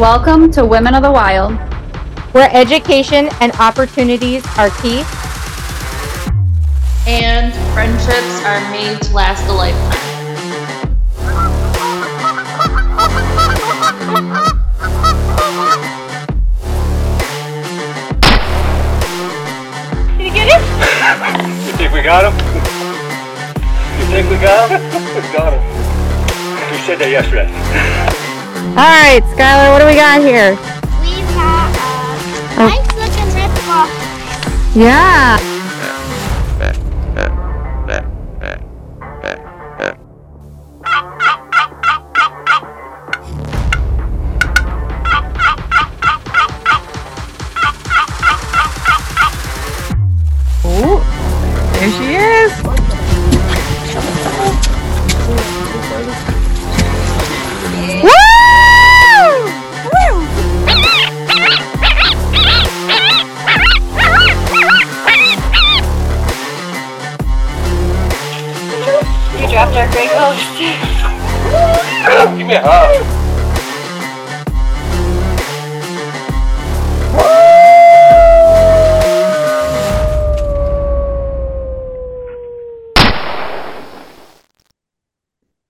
Welcome to Women of the Wild, where education and opportunities are key, and friendships are made to last a lifetime. We got him? You think we got him? We got him. You said that yesterday. Alright, Skylar, what do we got here? We got a nice looking ripple. Yeah.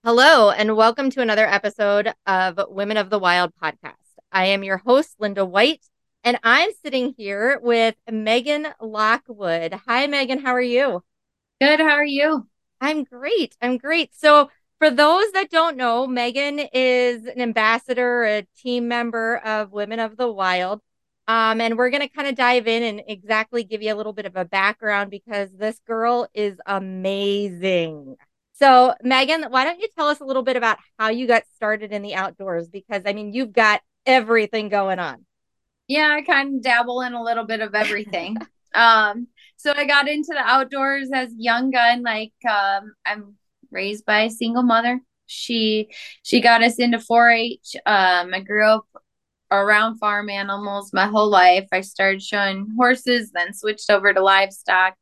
Hello, and welcome to another episode of Women of the Wild podcast. I am your host, Linda White, and I'm sitting here with Megan Lockwood. Hi, Megan. How are you? Good. How are you? I'm great. So for those that don't know, Megan is an ambassador, a team member of Women of the Wild, and we're going to kind of dive in and exactly give you a little bit of a background because this girl is amazing. So, Megan, why don't you tell us a little bit about how you got started in the outdoors? Because, I mean, you've got everything going on. Yeah, I kind of dabble in a little bit of everything. So I got into the outdoors as young gun. Like, I'm raised by a single mother. She got us into 4-H. I grew up around farm animals my whole life. I started showing horses, then switched over to livestock.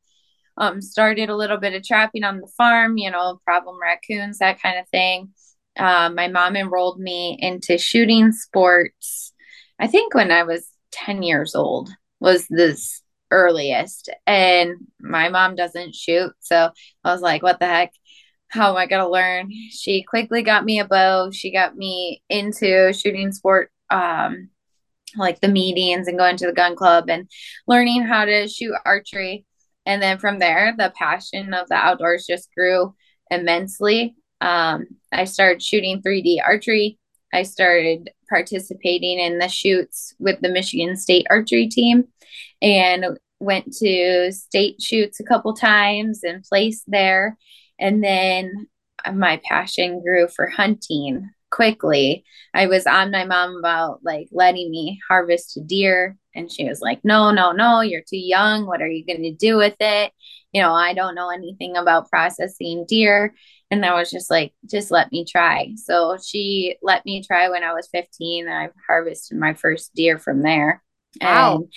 Started a little bit of trapping on the farm, you know, problem raccoons, that kind of thing. My mom enrolled me into shooting sports. I think when I was 10 years old was this earliest, and my mom doesn't shoot. So I was like, what the heck? How am I going to learn? She quickly got me a bow. She got me into shooting sport, like the meetings and going to the gun club and learning how to shoot archery. And then from there, the passion of the outdoors just grew immensely. I started shooting 3D archery. I started participating in the shoots with the Michigan State Archery Team and went to state shoots a couple times and placed there. And then my passion grew for hunting quickly. I was on my mom about like letting me harvest a deer. And she was like, no, you're too young. What are you going to do with it? You know, I don't know anything about processing deer. And I was just like, just let me try. So she let me try when I was 15. And I harvested my first deer from there. Wow. And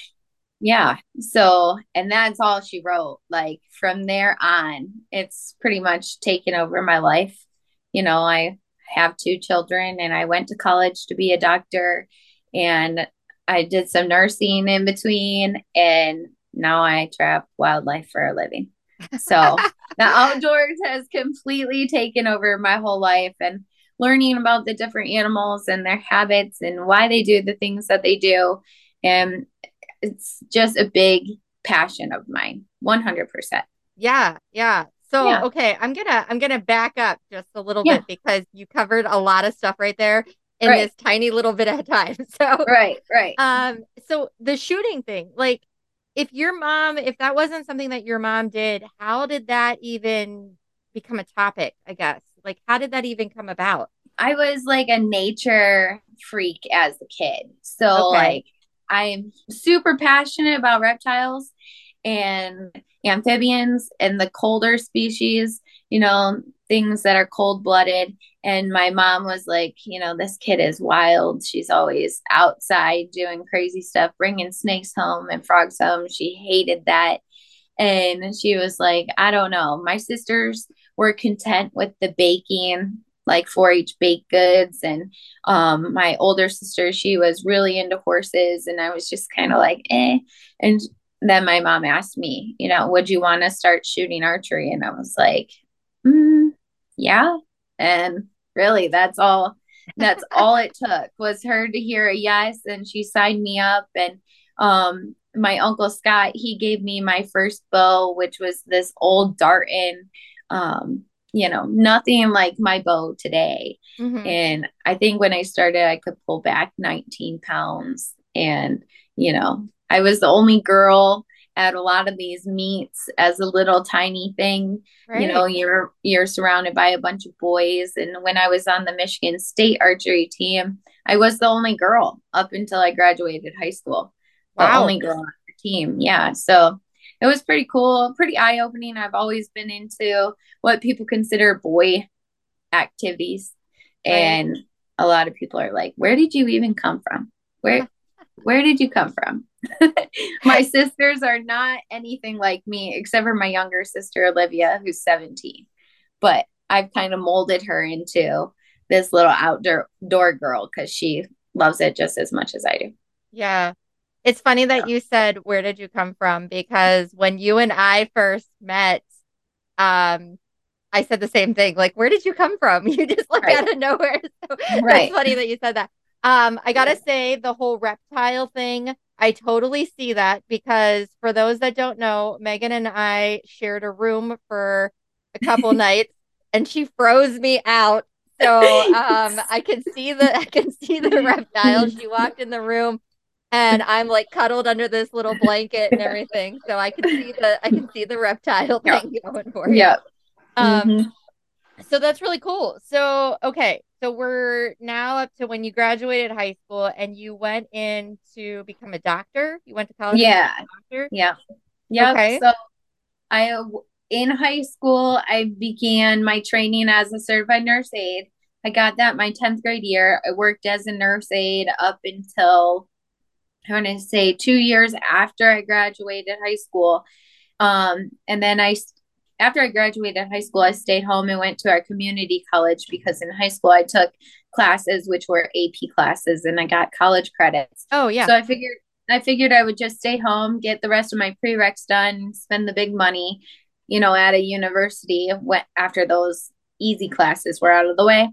yeah. So, and that's all she wrote. Like from there on, it's pretty much taken over my life. You know, I have 2 children and I went to college to be a doctor, and I did some nursing in between, and now I trap wildlife for a living. So the outdoors has completely taken over my whole life, and learning about the different animals and their habits and why they do the things that they do. And it's just a big passion of mine. 100%. Yeah. Yeah. So, yeah. Okay. I'm going to back up just a little bit because you covered a lot of stuff right there. This tiny little bit of time. So, right. So the shooting thing, like if that wasn't something that your mom did, how did that even become a topic, I guess? Like, how did that even come about? I was like a nature freak as a kid. So like I'm super passionate about reptiles and amphibians and the colder species, you know, things that are cold-blooded. And my mom was like, you know, this kid is wild. She's always outside doing crazy stuff, bringing snakes home and frogs home. She hated that. And she was like, I don't know. My sisters were content with the baking, like 4-H baked goods. And my older sister, she was really into horses, and I was just kind of like, eh. And then my mom asked me, you know, would you want to start shooting archery? And I was like, yeah. And really, that's all it took was her to hear a yes. And she signed me up. And my Uncle Scott, he gave me my first bow, which was this old Darton, you know, nothing like my bow today. Mm-hmm. And I think when I started, I could pull back 19 pounds. And, you know, I was the only girl at a lot of these meets as a little tiny thing. Right. You know, you're surrounded by a bunch of boys. And when I was on the Michigan State Archery Team, I was the only girl up until I graduated high school. Wow. The only girl on the team. Yeah. So it was pretty cool, pretty eye-opening. I've always been into what people consider boy activities. Right. And a lot of people are like, where did you even come from? Where did you come from? My sisters are not anything like me, except for my younger sister, Olivia, who's 17. But I've kind of molded her into this little outdoor girl because she loves it just as much as I do. Yeah. It's funny that you said, where did you come from? Because when you and I first met, I said the same thing. Like, where did you come from? You just like right. out of nowhere. So right. It's funny that you said that. I got to say the whole reptile thing, I totally see that, because for those that don't know, Megan and I shared a room for a couple nights and she froze me out. So I can see the reptile. She walked in the room and I'm like cuddled under this little blanket and everything. So I can see the reptile thing going for you. Yeah. So that's really cool. So, okay. So we're now up to when you graduated high school and you went in to become a doctor. You went to college. Yeah. To be a doctor. Yeah. Yeah. Okay. So in high school, I began my training as a certified nurse aide. I got that my 10th grade year. I worked as a nurse aide up until, I want to say, 2 years after I graduated high school. And then after I graduated high school, I stayed home and went to our community college, because in high school I took classes, which were AP classes, and I got college credits. Oh, yeah. So I figured I would just stay home, get the rest of my prereqs done, spend the big money, you know, at a university after those easy classes were out of the way.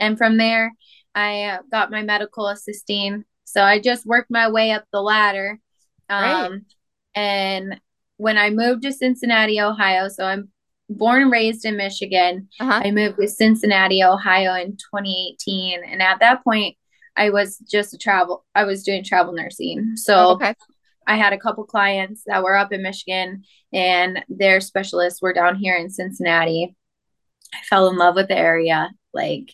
And from there, I got my medical assisting. So I just worked my way up the ladder. Right. And when I moved to Cincinnati, Ohio, so I'm born and raised in Michigan. Uh-huh. I moved to Cincinnati, Ohio in 2018. And at that point, I was doing travel nursing. So okay. I had a couple clients that were up in Michigan and their specialists were down here in Cincinnati. I fell in love with the area. Like,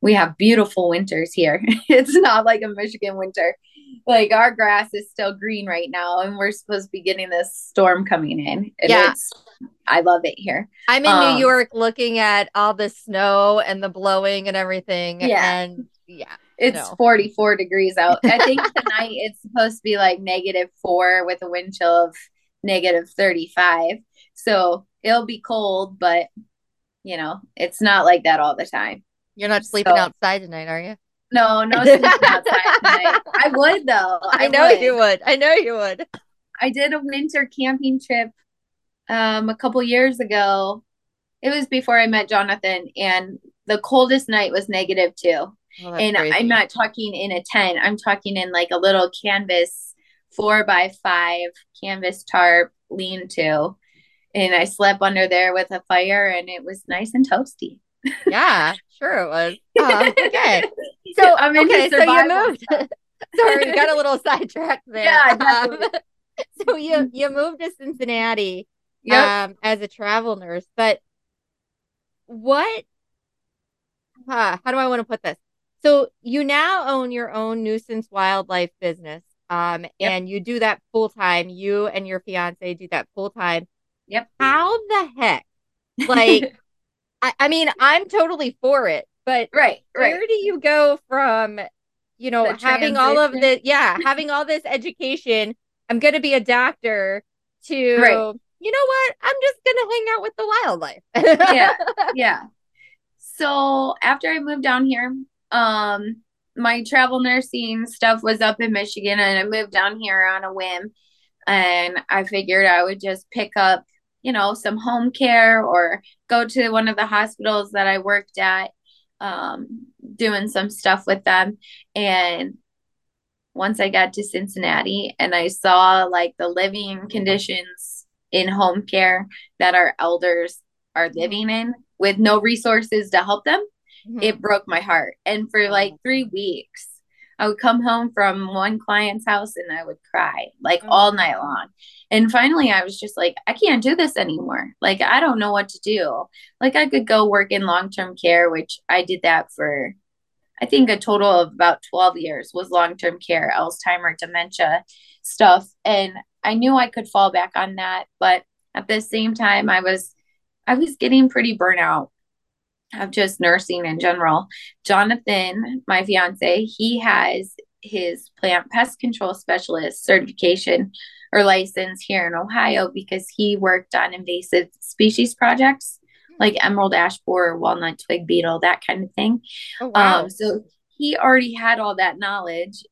we have beautiful winters here. It's not like a Michigan winter. Like, our grass is still green right now, and we're supposed to be getting this storm coming in. And yeah. I love it here. I'm in New York looking at all the snow and the blowing and everything. Yeah. And yeah. It's 44 degrees out. I think tonight it's supposed to be like -4 with a wind chill of -35. So it'll be cold, but, you know, it's not like that all the time. You're not sleeping outside tonight, are you? No, no sleeping outside tonight. I would, though. I know you would. I did a winter camping trip a couple years ago. It was before I met Jonathan, and the coldest night was -2. Oh, and crazy. I'm not talking in a tent. I'm talking in like a little canvas 4x5 canvas tarp lean-to. And I slept under there with a fire, and it was nice and toasty. Yeah, sure it was. Okay. So you moved. Sorry, we got a little sidetracked there. Yeah, so you moved to Cincinnati as a travel nurse, but how do I want to put this? So you now own your own nuisance wildlife business. And you do that full time. You and your fiance do that full time. Yep. How the heck? Like I mean, I'm totally for it, but right. Where do you go from, you know, having all this education, I'm going to be a doctor, to, you know what, I'm just going to hang out with the wildlife. Yeah. So after I moved down here, my travel nursing stuff was up in Michigan, and I moved down here on a whim, and I figured I would just pick up, you know, some home care or go to one of the hospitals that I worked at, doing some stuff with them. And once I got to Cincinnati and I saw like the living conditions in home care that our elders are living in with no resources to help them, it broke my heart. And for like 3 weeks, I would come home from one client's house and I would cry like all night long. And finally, I was just like, I can't do this anymore. Like, I don't know what to do. Like, I could go work in long-term care, which I did that for, I think, a total of about 12 years was long-term care, Alzheimer's, dementia stuff. And I knew I could fall back on that. But at the same time, I was getting pretty burnt out of just nursing in general. Jonathan, my fiance, he has his plant pest control specialist certification or license here in Ohio because he worked on invasive species projects like emerald ash borer, walnut twig beetle, that kind of thing. Oh, wow. So he already had all that knowledge,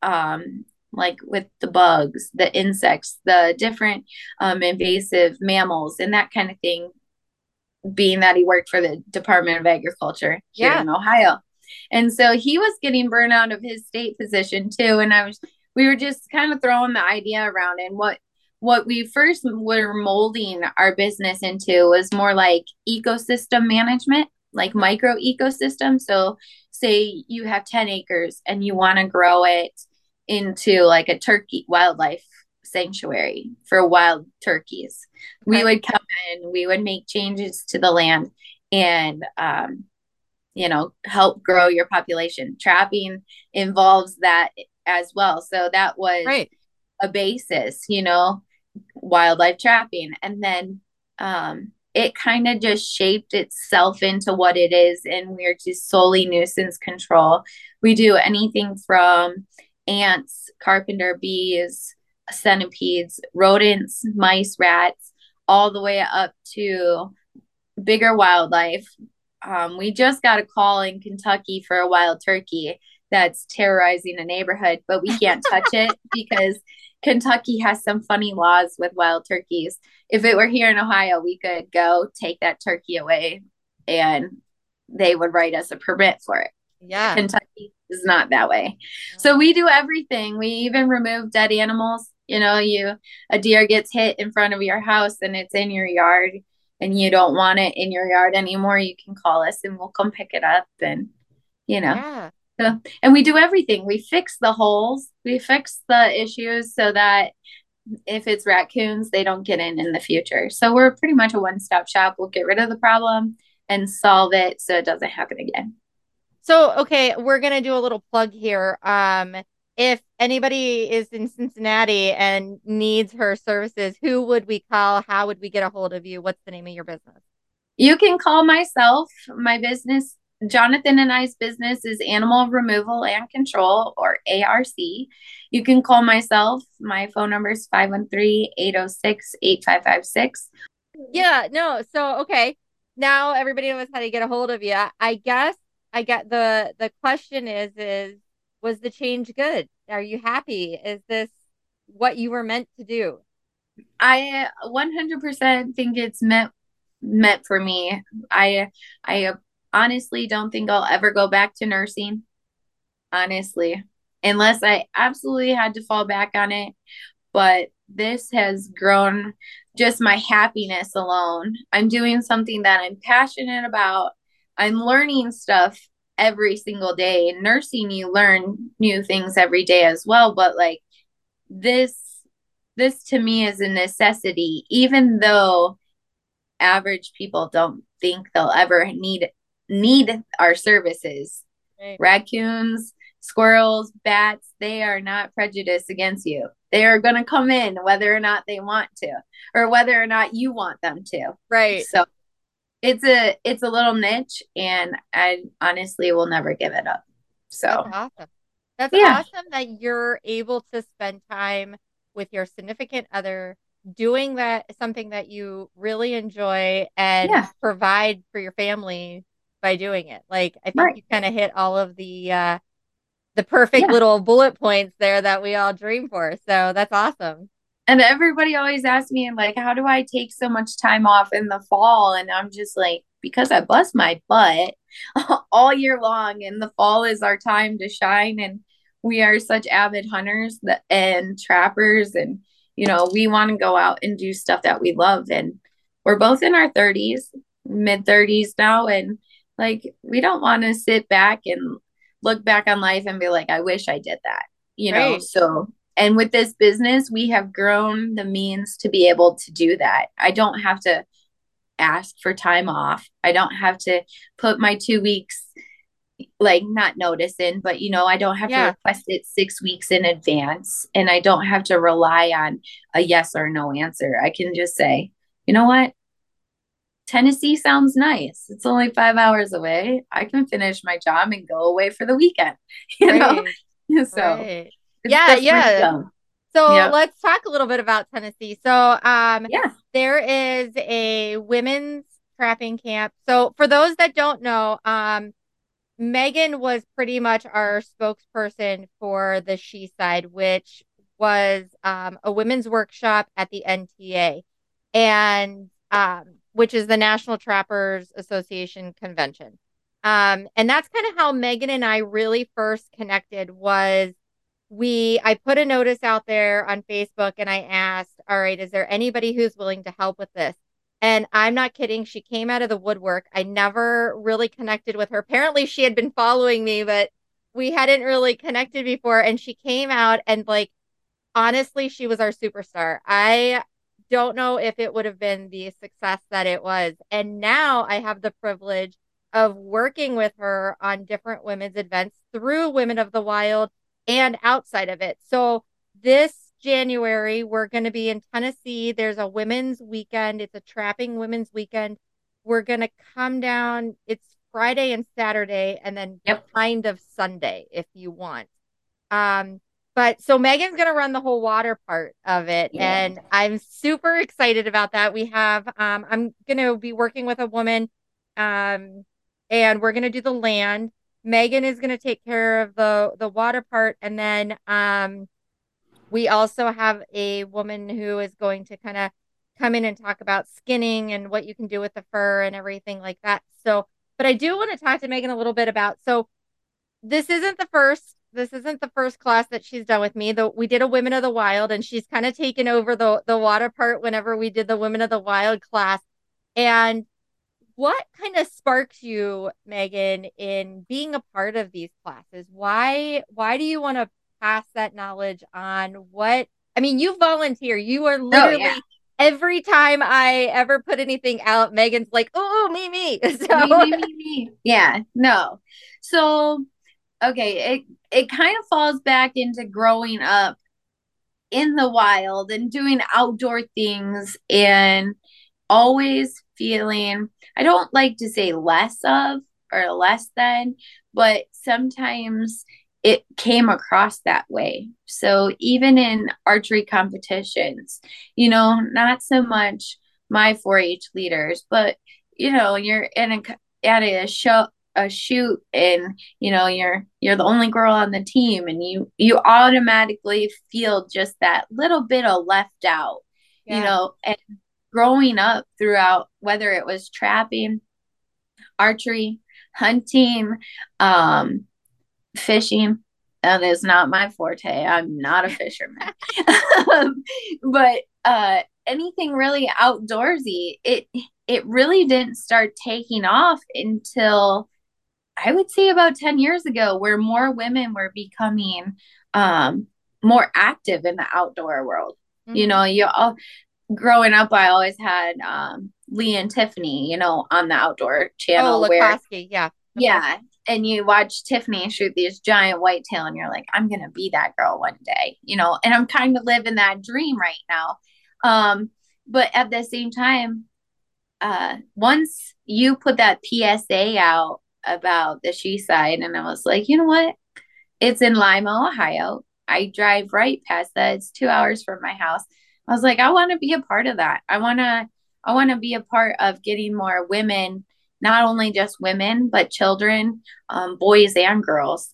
like with the bugs, the insects, the different invasive mammals and that kind of thing, being that he worked for the Department of Agriculture here in Ohio. And so he was getting burned out of his state position too. And we were just kind of throwing the idea around. And what we first were molding our business into was more like ecosystem management, like micro ecosystem. So say you have 10 acres and you want to grow it into like a turkey wildlife sanctuary for wild turkeys. We would come in, we would make changes to the land and, you know, help grow your population. Trapping involves that as well. So that was a basis, you know, wildlife trapping. And then it kind of just shaped itself into what it is. And we're just solely nuisance control. We do anything from ants, carpenter bees, centipedes, rodents, mice, rats, all the way up to bigger wildlife. We just got a call in Kentucky for a wild turkey that's terrorizing a neighborhood, but we can't touch it because Kentucky has some funny laws with wild turkeys. If it were here in Ohio, we could go take that turkey away and they would write us a permit for it. Yeah. Kentucky is not that way. So we do everything. We even remove dead animals. You know, a deer gets hit in front of your house and it's in your yard and you don't want it in your yard anymore. You can call us and we'll come pick it up. And, you know, so, and we do everything. We fix the holes. We fix the issues so that if it's raccoons, they don't get in the future. So we're pretty much a one-stop shop. We'll get rid of the problem and solve it so it doesn't happen again. So, okay, we're going to do a little plug here. If anybody is in Cincinnati and needs her services, who would we call? How would we get a hold of you? What's the name of your business? You can call myself. My business, Jonathan and I's business, is Animal Removal and Control, or ARC. You can call myself. My phone number is 513-806-8556. Yeah, no. So, okay. Now everybody knows how to get a hold of you. I guess. I get the question is, was the change good? Are you happy? Is this what you were meant to do? I 100% think it's meant for me. I honestly don't think I'll ever go back to nursing, honestly, unless I absolutely had to fall back on it. But this has grown just my happiness alone. I'm doing something that I'm passionate about. I'm learning stuff every single day. In nursing, you learn new things every day as well. But like this to me is a necessity, even though average people don't think they'll ever need our services. Right. Raccoons, squirrels, bats, they are not prejudiced against you. They are going to come in whether or not they want to, or whether or not you want them to. Right. So it's a little niche, and I honestly will never give it up. So that's awesome. That's awesome that you're able to spend time with your significant other doing that, something that you really enjoy, and provide for your family by doing it. Like, I think you kind of hit all of the perfect little bullet points there that we all dream for. So that's awesome. And everybody always asks me, like, how do I take so much time off in the fall? And I'm just like, because I bust my butt all year long, and the fall is our time to shine. And we are such avid hunters and trappers, and, you know, we want to go out and do stuff that we love. And we're both in our 30s, mid 30s now. And like, we don't want to sit back and look back on life and be like, I wish I did that, you know? So, and with this business, we have grown the means to be able to do that. I don't have to ask for time off. I don't have to put my 2 weeks, like, not notice in, but, you know, I don't have to request it 6 weeks in advance, and I don't have to rely on a yes or no answer. I can just say, you know what? Tennessee sounds nice. It's only 5 hours away. I can finish my job and go away for the weekend, you know? So So let's talk a little bit about Tennessee. So there is a women's trapping camp. So for those that don't know, Megan was pretty much our spokesperson for the She Side, which was a women's workshop at the NTA, and which is the National Trappers Association Convention. And that's kind of how Megan and I really first connected. Was I put a notice out there on Facebook, and I asked, all right, is there anybody who's willing to help with this? And I'm not kidding. She came out of the woodwork. I never really connected with her. Apparently she had been following me, but we hadn't really connected before. And she came out, and, like, honestly, she was our superstar. I don't know if it would have been the success that it was. And now I have the privilege of working with her on different women's events through Women of the Wild and outside of it. So this January, we're going to be in Tennessee. There's a women's weekend. It's a trapping women's weekend. We're going to come down. It's Friday and Saturday, and then kind of Sunday if you want. But so Megan's going to run the whole water part of it. Yeah. And I'm super excited about that. We have, I'm going to be working with a woman, and we're going to do the land. Megan is going to take care of the water part. And then, we also have a woman who is going to kind of come in and talk about skinning and what you can do with the fur and everything like that. So, but I do want to talk to Megan a little bit about, so this isn't the first class that she's done with me, though. We did a Women of the Wild, and she's kind of taken over the water part whenever we did the Women of the Wild class. And what kind of sparks you, Megan, in being a part of these classes? Why do you want to pass that knowledge on? What I mean, you volunteer. You are literally every time I ever put anything out, Megan's like, "Oh, me." So. Me. Yeah, no. So, okay, it kind of falls back into growing up in the wild and doing outdoor things, and always feeling, I don't like to say less of or less than, but sometimes it came across that way. So even in archery competitions, you know, not so much my 4-H leaders, but, you know, you're at a shoot and, you know, you're the only girl on the team, and you automatically feel just that little bit of left out, you know. And growing up throughout, whether it was trapping, archery, hunting, fishing, that is not my forte. I'm not a fisherman. But anything really outdoorsy, it really didn't start taking off until I would say about 10 years ago, where more women were becoming more active in the outdoor world. Mm-hmm. You know, growing up, I always had Lee and Tiffany, you know, on the Outdoor Channel. Oh, Lakosky, yeah. And you watch Tiffany shoot these giant whitetail, and you're like, I'm going to be that girl one day, you know, and I'm kind of living that dream right now. But at the same time, once you put that PSA out about the She Side, and I was like, you know what? It's in Lima, Ohio. I drive right past that. It's 2 hours from my house. I was like, I want to be a part of that. I want to be a part of getting more women not only just women, but children, boys and girls,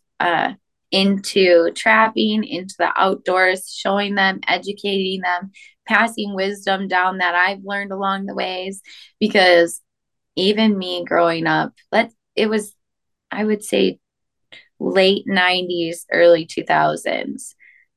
into trapping, into the outdoors, showing them, educating them, passing wisdom down that I've learned along the ways. Because even me growing up, it was, I would say, late 90s, early 2000s.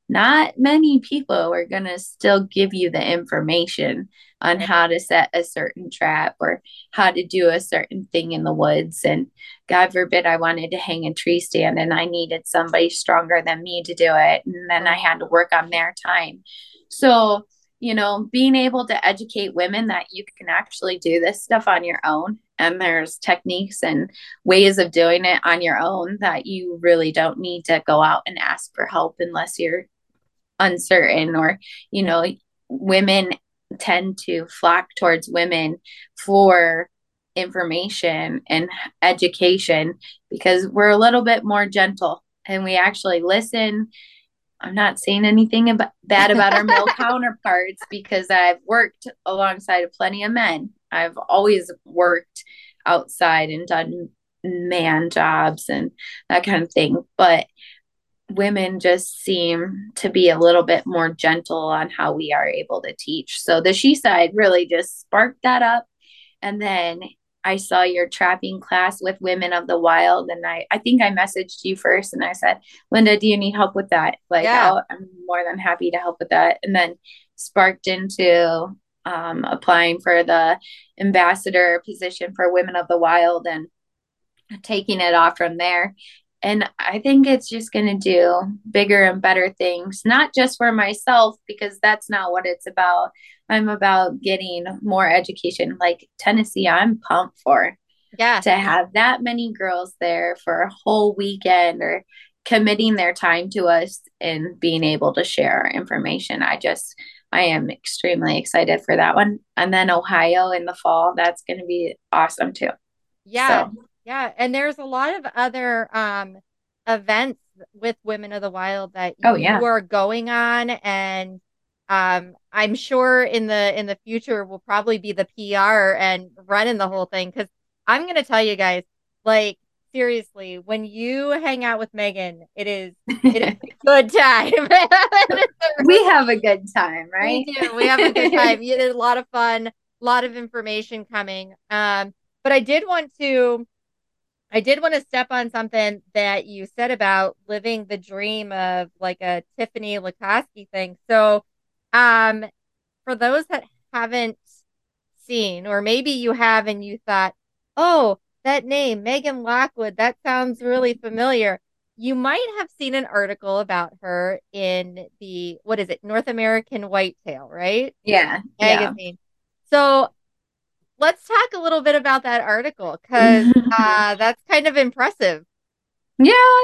Not many people are going to still give you the information on how to set a certain trap or how to do a certain thing in the woods. And God forbid I wanted to hang a tree stand and I needed somebody stronger than me to do it. And then I had to work on their time. So, you know, being able to educate women that you can actually do this stuff on your own. And there's techniques and ways of doing it on your own that you really don't need to go out and ask for help unless you're uncertain. Or, you know, women tend to flock towards women for information and education because we're a little bit more gentle and we actually listen. I'm not saying anything bad about our male counterparts, because I've worked alongside of plenty of men. I've always worked outside and done man jobs and that kind of thing. But women just seem to be a little bit more gentle on how we are able to teach. So the She Side really just sparked that up. And then I saw your trapping class with Women of the Wild. And I think I messaged you first and I said, Linda, do you need help with that? I'm more than happy to help with that. And then sparked into applying for the ambassador position for Women of the Wild and taking it off from there. And I think it's just going to do bigger and better things, not just for myself, because that's not what it's about. I'm about getting more education. Like Tennessee, I'm pumped for. Yeah. To have that many girls there for a whole weekend or committing their time to us and being able to share our information. I am extremely excited for that one. And then Ohio in the fall, that's going to be awesome too. Yeah. So. Yeah. And there's a lot of other events with Women of the Wild that you are going on. And I'm sure in the future will probably be the PR and running the whole thing. Because I'm going to tell you guys, like, seriously, when you hang out with Megan, it is a good time. We have a good time, right? We do. We have a good time. You did a lot of fun, a lot of information coming. But I did want to step on something that you said about living the dream of like a Tiffany Lakosky thing. So for those that haven't seen, or maybe you have and you thought, oh, that name, Megan Lockwood, that sounds really familiar. You might have seen an article about her in the, North American Whitetail, right? Yeah. Magazine. Yeah. So let's talk a little bit about that article, because that's kind of impressive. Yeah,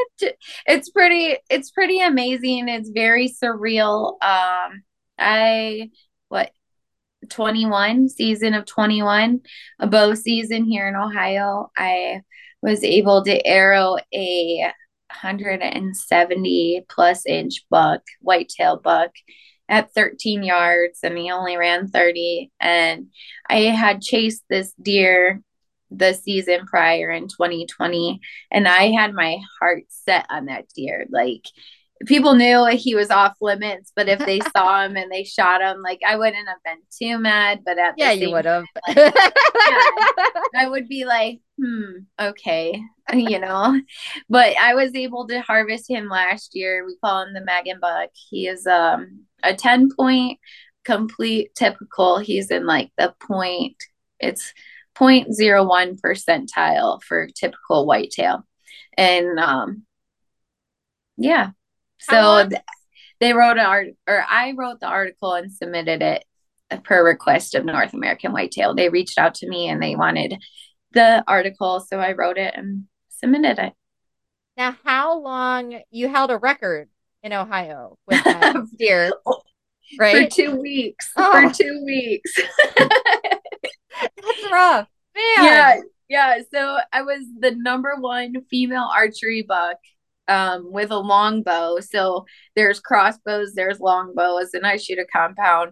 it's pretty amazing. It's very surreal. 21 season of 21, a bow season here in Ohio, I was able to arrow a 170 plus inch buck, whitetail buck, at 13 yards, and he only ran 30. And I had chased this deer the season prior in 2020, and I had my heart set on that deer. Like, people knew he was off limits, but if they saw him and they shot him, like, I wouldn't have been too mad, but you would have. Like, yeah, I would be like, okay, you know. But I was able to harvest him last year. We call him the Megan Buck. He is a 10-point complete typical. He's in like the point. It's 0.01 percentile for typical whitetail, and yeah. So I wrote the article and submitted it per request of North American Whitetail. They reached out to me and they wanted the article. So I wrote it and submitted it. Now, how long you held a record in Ohio with that deer, right? For 2 weeks. That's rough, man. Yeah. So I was the number one female archery buck with a longbow. So there's crossbows, there's longbows, and I shoot a compound.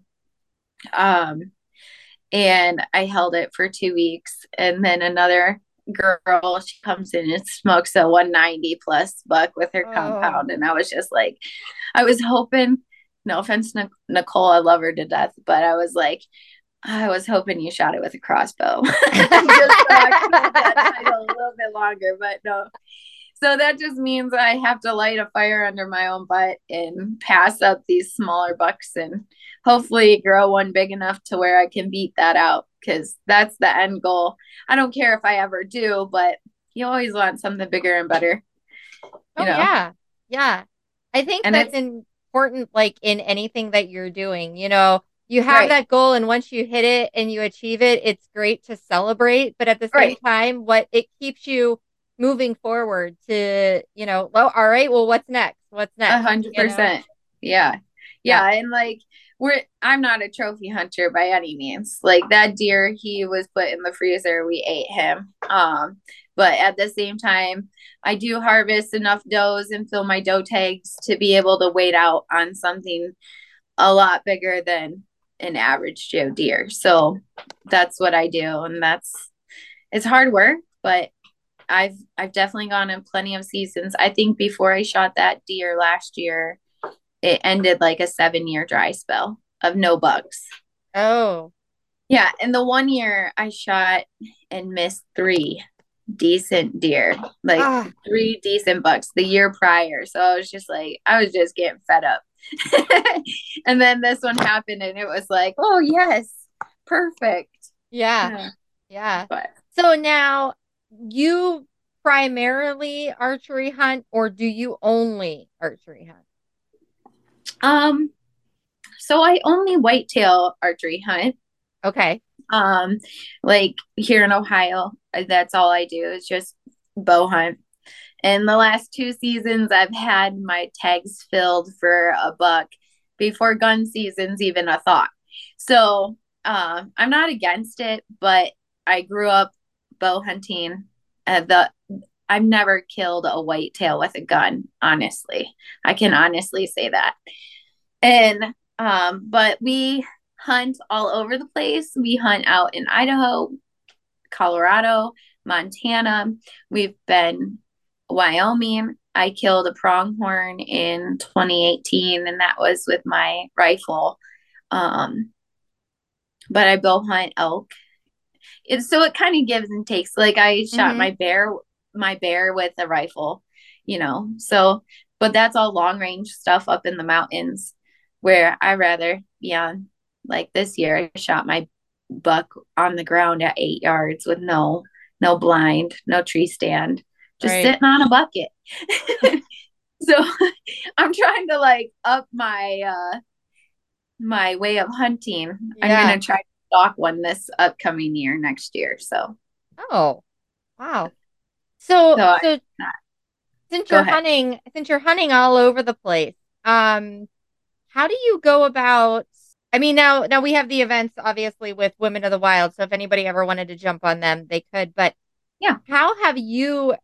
and I held it for 2 weeks. And then another girl, she comes in and smokes a 190 plus buck with her compound. And I was just like, I was hoping, no offense, Nicole, I love her to death, but I was like, I was hoping you shot it with a crossbow. Just so I could have that title a little bit longer, but no. So that just means I have to light a fire under my own butt and pass up these smaller bucks and hopefully grow one big enough to where I can beat that out, because that's the end goal. I don't care if I ever do, but you always want something bigger and better. You know? Yeah. Yeah. I think and that's important, like in anything that you're doing, you know, you have that goal, and once you hit it and you achieve it, it's great to celebrate. But at the same time, what it keeps you moving forward to, you know, well, all right, well, what's next? What's next? 100%. Yeah. Yeah. And like, I'm not a trophy hunter by any means. Like that deer, he was put in the freezer. We ate him. But at the same time, I do harvest enough does and fill my doe tags to be able to wait out on something a lot bigger than an average Joe deer. So that's what I do. And it's hard work, but I've definitely gone in plenty of seasons. I think before I shot that deer last year, it ended like a 7-year dry spell of no bucks. Oh. Yeah. And the one year I shot and missed 3 decent deer, like 3 decent bucks the year prior. So I was just like, I was just getting fed up. And then this one happened and it was like, oh, yes. Perfect. Yeah. Yeah. But, so now you primarily archery hunt, or do you only archery hunt? So I only whitetail archery hunt. Okay. Like here in Ohio, that's all I do is just bow hunt. And the last 2 seasons I've had my tags filled for a buck before gun season's even a thought. So, I'm not against it, but I grew up bow hunting. I've never killed a whitetail with a gun, honestly. I can honestly say that. And, but we hunt all over the place. We hunt out in Idaho, Colorado, Montana. We've been Wyoming. I killed a pronghorn in 2018, and that was with my rifle. But I bow hunt elk. So it kind of gives and takes. Like I shot my bear with a rifle, you know, so, but that's all long range stuff up in the mountains where I rather be on. Like this year I shot my buck on the ground at 8 yards with no blind, no tree stand, just sitting on a bucket. So I'm trying to like up my, my way of hunting. Yeah. I'm going to try to stalk one this upcoming year, next year. So. Oh, wow. So since you're hunting all over the place, how do you go about, I mean, now we have the events obviously with Women of the Wild. So if anybody ever wanted to jump on them, they could, but yeah, how have you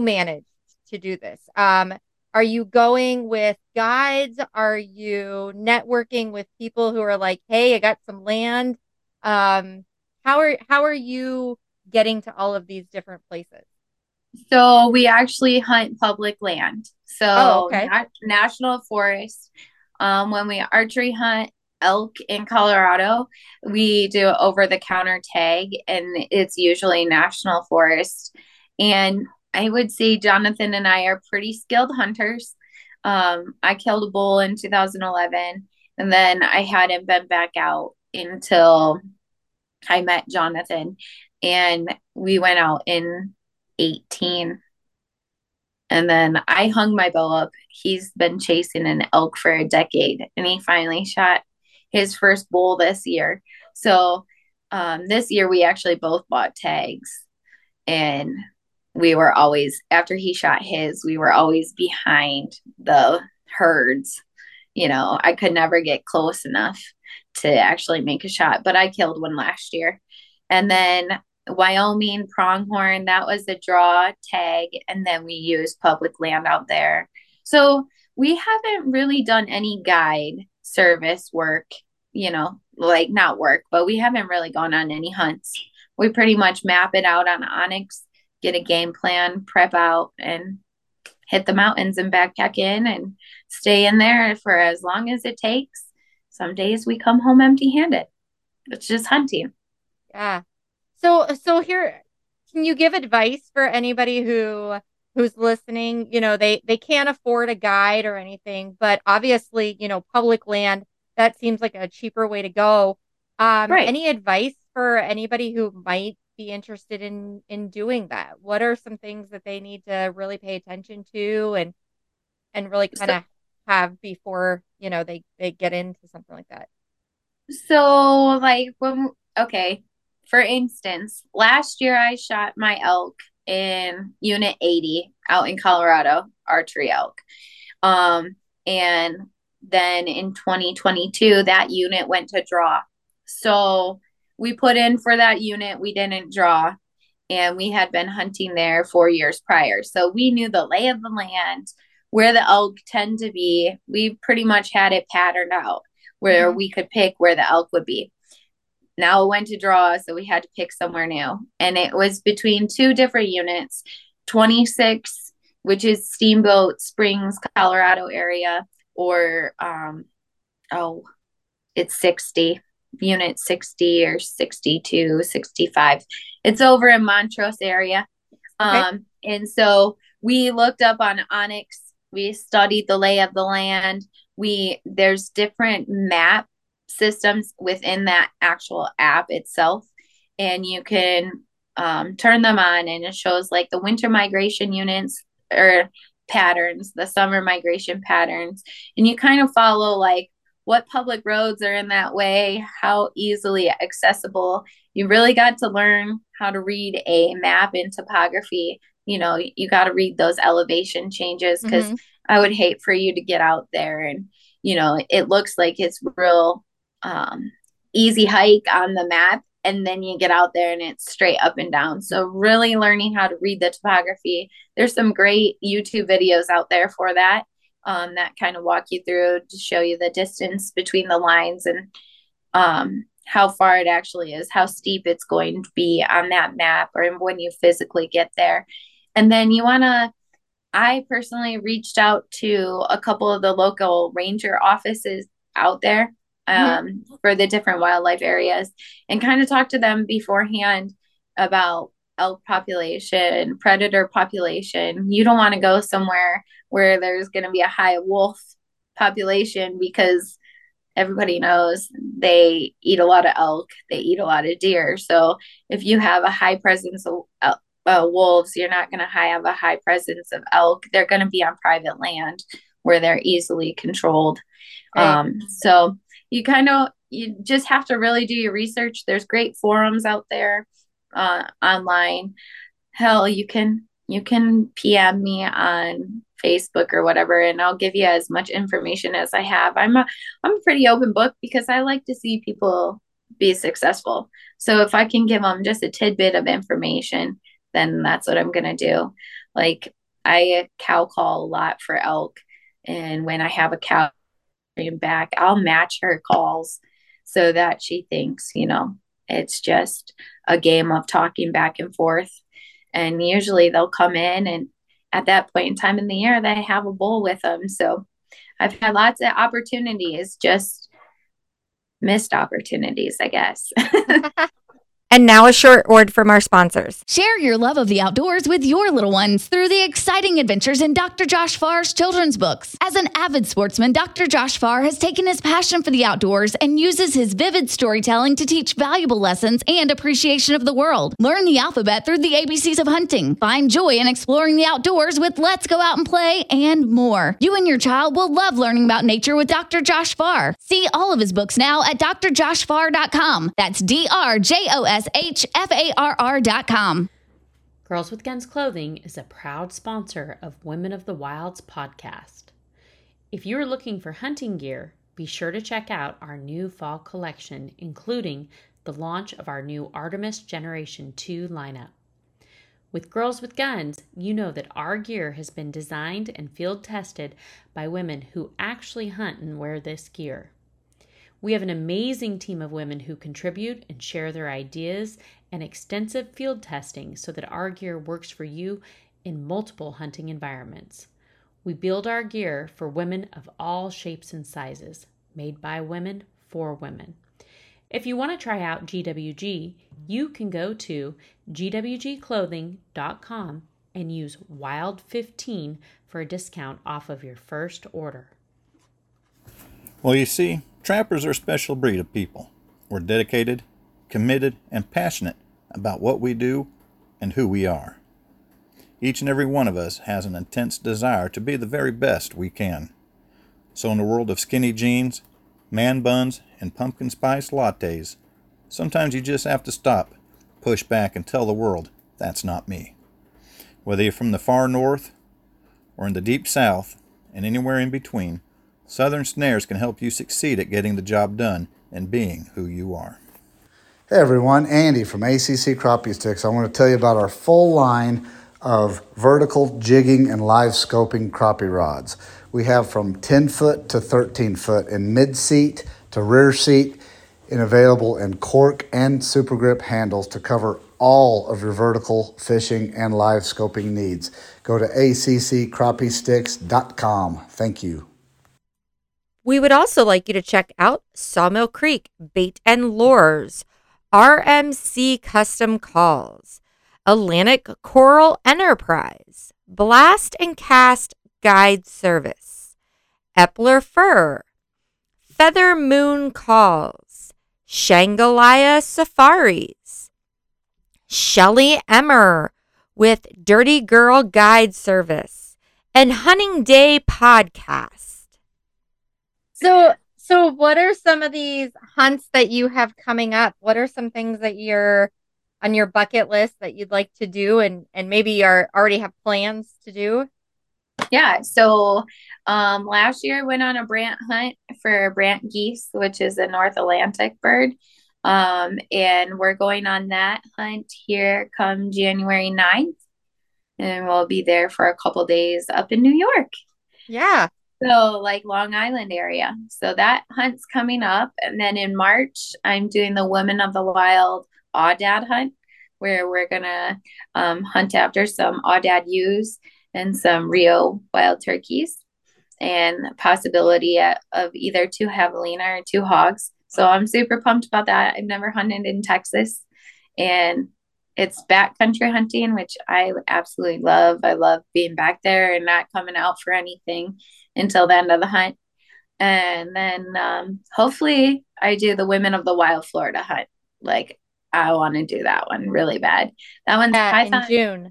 managed to do this? Are you going with guides? Are you networking with people who are like, hey, I got some land. How are you getting to all of these different places? So we actually hunt public land. So national forest. When we archery hunt elk in Colorado, we do over the counter tag, and it's usually national forest. And I would say Jonathan and I are pretty skilled hunters. I killed a bull in 2011, and then I hadn't been back out until I met Jonathan, and we went out in 2018. And then I hung my bow up. He's been chasing an elk for a decade, and he finally shot his first bull this year. So this year we actually both bought tags, and we were always, after he shot his, we were always behind the herds. You know, I could never get close enough to actually make a shot, but I killed one last year. And then Wyoming pronghorn, that was the draw tag, and then we used public land out there. So we haven't really done any guide service work, you know, like not work, but we haven't really gone on any hunts. We pretty much map it out on Onyx, get a game plan, prep out, and hit the mountains and backpack in and stay in there for as long as it takes. Some days we come home empty-handed. It's just hunting. Yeah. So here, can you give advice for anybody who's listening? You know, they can't afford a guide or anything, but obviously, you know, public land, that seems like a cheaper way to go. Right. Any advice for anybody who might be interested in doing that? What are some things that they need to really pay attention to and really kind of have before, you know, they get into something like that? So like, for instance, last year I shot my elk in Unit 80 out in Colorado, archery elk. And then in 2022, that unit went to draw. So we put in for that unit, we didn't draw, and we had been hunting there 4 years prior. So we knew the lay of the land, where the elk tend to be. We pretty much had it patterned out where we could pick where the elk would be. Now it went to draw, so we had to pick somewhere new. And it was between two different units, 26, which is Steamboat Springs, Colorado area, or, it's 60, unit 60 or 62, 65. It's over in Montrose area. Okay. And so we looked up on Onyx. We studied the lay of the land. There's different maps. Systems within that actual app itself, and you can turn them on, and it shows like the winter migration units or patterns, the summer migration patterns, and you kind of follow like what public roads are in that way, how easily accessible. You really got to learn how to read a map in topography. You know, you got to read those elevation changes, because I would hate for you to get out there and, you know, it looks like it's real easy hike on the map, and then you get out there and it's straight up and down. So really learning how to read the topography. There's some great YouTube videos out there for that, that kind of walk you through to show you the distance between the lines and how far it actually is, how steep it's going to be on that map, or when you physically get there. And then I personally reached out to a couple of the local ranger offices out there for the different wildlife areas, and kind of talked to them beforehand about elk population, predator population. You don't want to go somewhere where there's going to be a high wolf population, because everybody knows they eat a lot of elk, they eat a lot of deer. So if you have a high presence of elk, wolves, you're not going to have a high presence of elk. They're going to be on private land where they're easily controlled. Right. So you just have to really do your research. There's great forums out there online. Hell, you can PM me on Facebook or whatever, and I'll give you as much information as I have. I'm a pretty open book, because I like to see people be successful. So if I can give them just a tidbit of information, then that's what I'm going to do. Like, I cow call a lot for elk. And when I have a cow back, I'll match her calls so that she thinks, you know, it's just a game of talking back and forth. And usually they'll come in, and at that point in time in the year, they have a bull with them. So I've had lots of opportunities, just missed opportunities, I guess. And now a short word from our sponsors. Share your love of the outdoors with your little ones through the exciting adventures in Dr. Josh Farr's children's books. As an avid sportsman, Dr. Josh Farr has taken his passion for the outdoors and uses his vivid storytelling to teach valuable lessons and appreciation of the world. Learn the alphabet through the ABCs of hunting. Find joy in exploring the outdoors with Let's Go Out and Play and more. You and your child will love learning about nature with Dr. Josh Farr. See all of his books now at drjoshfarr.com. That's drjoshfarr.com. Girls with Guns Clothing is a proud sponsor of Women of the Wild's podcast. If you are looking for hunting gear, be sure to check out our new fall collection, including the launch of our new Artemis Generation 2 lineup. With Girls with Guns, you know that our gear has been designed and field tested by women who actually hunt and wear this gear. We have an amazing team of women who contribute and share their ideas and extensive field testing so that our gear works for you in multiple hunting environments. We build our gear for women of all shapes and sizes, made by women for women. If you want to try out GWG, you can go to gwgclothing.com and use WILD15 for a discount off of your first order. Well, you see, trappers are a special breed of people. We're dedicated, committed, and passionate about what we do and who we are. Each and every one of us has an intense desire to be the very best we can. So in the world of skinny jeans, man buns, and pumpkin spice lattes, sometimes you just have to stop, push back, and tell the world, that's not me. Whether you're from the far north or in the deep south and anywhere in between, Southern Snares can help you succeed at getting the job done and being who you are. Hey everyone, Andy from ACC Crappie Sticks. I want to tell you about our full line of vertical jigging and live scoping crappie rods. We have from 10 foot to 13 foot in mid seat to rear seat and available in cork and super grip handles to cover all of your vertical fishing and live scoping needs. Go to acccrappiesticks.com. Thank you. We would also like you to check out Sawmill Creek Bait and Lures, RMC Custom Calls, Atlantic Coral Enterprise, Blast and Cast Guide Service, Eppler Fur, Feather Moon Calls, Shangalaya Safaris, Shelly Emmer with Dirty Girl Guide Service, and Hunting Day Podcast. So what are some of these hunts that you have coming up? What are some things that you're on your bucket list that you'd like to do and maybe are already have plans to do? Yeah. So last year I went on a brant hunt for brant geese, which is a North Atlantic bird. And we're going on that hunt here come January 9th. And we'll be there for a couple days up in New York. Yeah. So like Long Island area. So that hunt's coming up. And then in March, I'm doing the Women of the Wild Audad hunt, where we're going to hunt after some Audad ewes and some Rio wild turkeys and the possibility of either 2 javelina or 2 hogs. So I'm super pumped about that. I've never hunted in Texas, and it's backcountry hunting, which I absolutely love. I love being back there and not coming out for anything until the end of the hunt. And then hopefully I do the Women of the Wild Florida hunt. Like, I want to do that one really bad. That one's python. In June.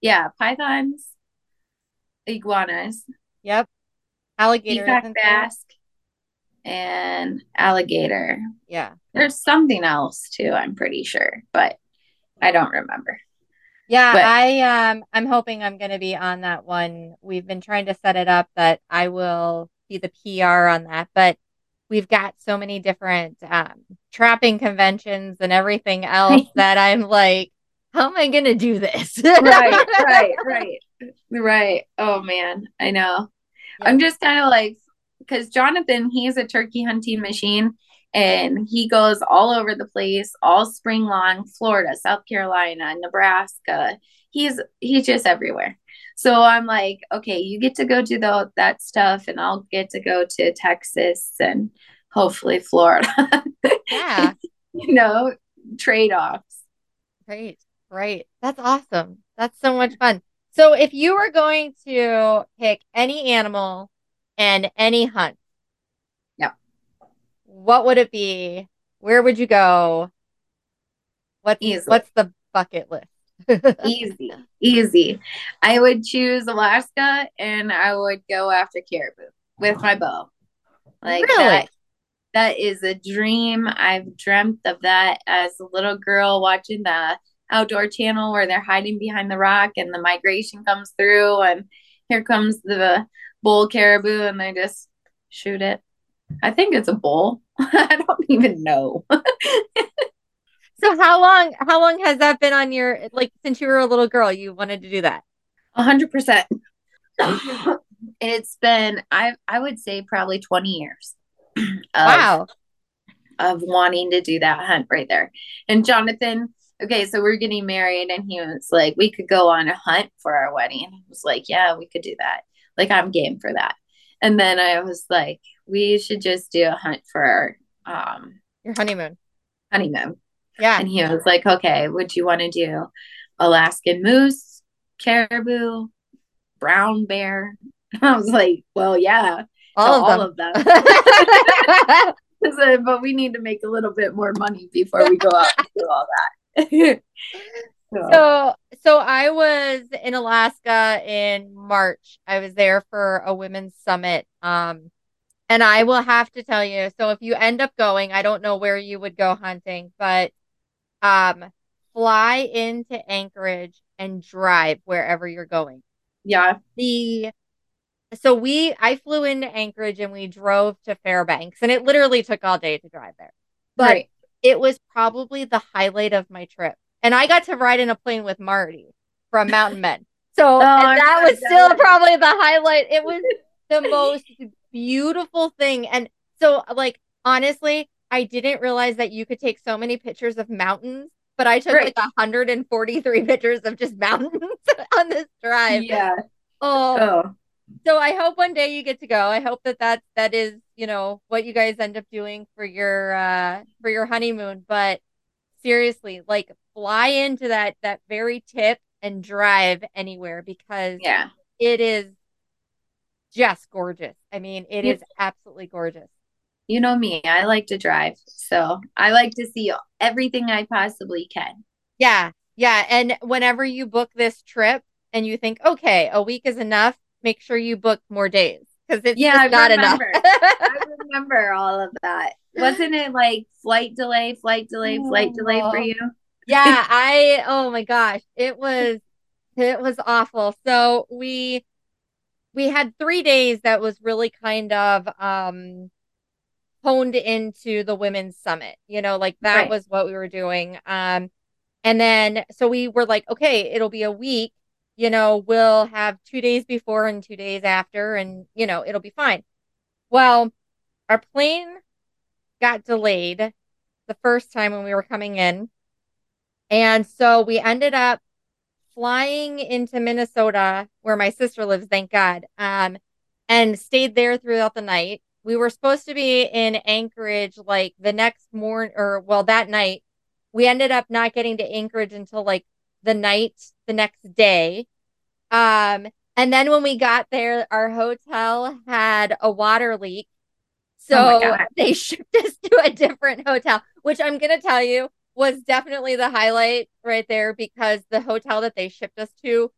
Yeah, pythons, iguanas. Yep. Alligator. Peacock bass and alligator. Yeah. There's something else too, I'm pretty sure, but I don't remember. Yeah, but I'm hoping I'm going to be on that one. We've been trying to set it up that I will be the PR on that, but we've got so many different trapping conventions and everything else that I'm like, how am I going to do this? Right. Oh man, I know. Yeah. I'm just kind of like, because Jonathan, he's a turkey hunting machine. And he goes all over the place, all spring long, Florida, South Carolina, Nebraska. He's just everywhere. So I'm like, okay, you get to go do that stuff, and I'll get to go to Texas and hopefully Florida. Yeah. Trade-offs. Right. That's awesome. That's so much fun. So if you were going to pick any animal and any hunt, what would it be? Where would you go? What's the bucket list? Easy. I would choose Alaska, and I would go after caribou with my bow. Like, really? That is a dream. I've dreamt of that as a little girl watching the Outdoor Channel where they're hiding behind the rock and the migration comes through and here comes the bull caribou and they just shoot it. I think it's a bull. I don't even know. So how long has that been on your, like, since you were a little girl, you wanted to do that? 100%. It's been, I would say probably 20 years. Wow. of wanting to do that hunt right there. And Jonathan, okay, so we're getting married, and he was like, we could go on a hunt for our wedding. I was like, yeah, we could do that. Like, I'm game for that. And then I was like, we should just do a hunt for our your honeymoon. Yeah. And he was like, okay, would you want to do Alaskan moose, caribou, brown bear? And I was like, well, yeah, all of them. Said, but we need to make a little bit more money before we go out and do all that. So I was in Alaska in March. I was there for a women's summit. And I will have to tell you, so if you end up going, I don't know where you would go hunting, but fly into Anchorage and drive wherever you're going. Yeah. I flew into Anchorage and we drove to Fairbanks, and it literally took all day to drive there. But It was probably the highlight of my trip. And I got to ride in a plane with Marty from Mountain Men. So that was probably the highlight. It was the most beautiful thing. And so, like, honestly, I didn't realize that you could take so many pictures of mountains, but I took like 143 pictures of just mountains on this drive. Yeah. Oh. So I hope one day you get to go. I hope that is, you know, what you guys end up doing for your honeymoon. But seriously, like, fly into that very tip and drive anywhere, because it is just gorgeous. I mean, it is absolutely gorgeous. You know me, I like to drive. So I like to see everything I possibly can. Yeah. Yeah. And whenever you book this trip and you think, okay, a week is enough, make sure you book more days, because it's not enough. I remember all of that. Wasn't it like flight delay for you? Yeah. Oh my gosh, it was awful. So we had 3 days that was really kind of honed into the women's summit, you know, like that was what we were doing. And then, so we were like, okay, it'll be a week. You know, we'll have 2 days before and 2 days after, and, you know, it'll be fine. Well, our plane got delayed the first time when we were coming in. And so we ended up flying into Minnesota, where my sister lives, thank God, and stayed there throughout the night. We were supposed to be in Anchorage like the next morning, or that night. We ended up not getting to Anchorage until like the night the next day. And then when we got there, our hotel had a water leak. So they shipped us to a different hotel, which I'm going to tell you was definitely the highlight right there, because the hotel that they shipped us to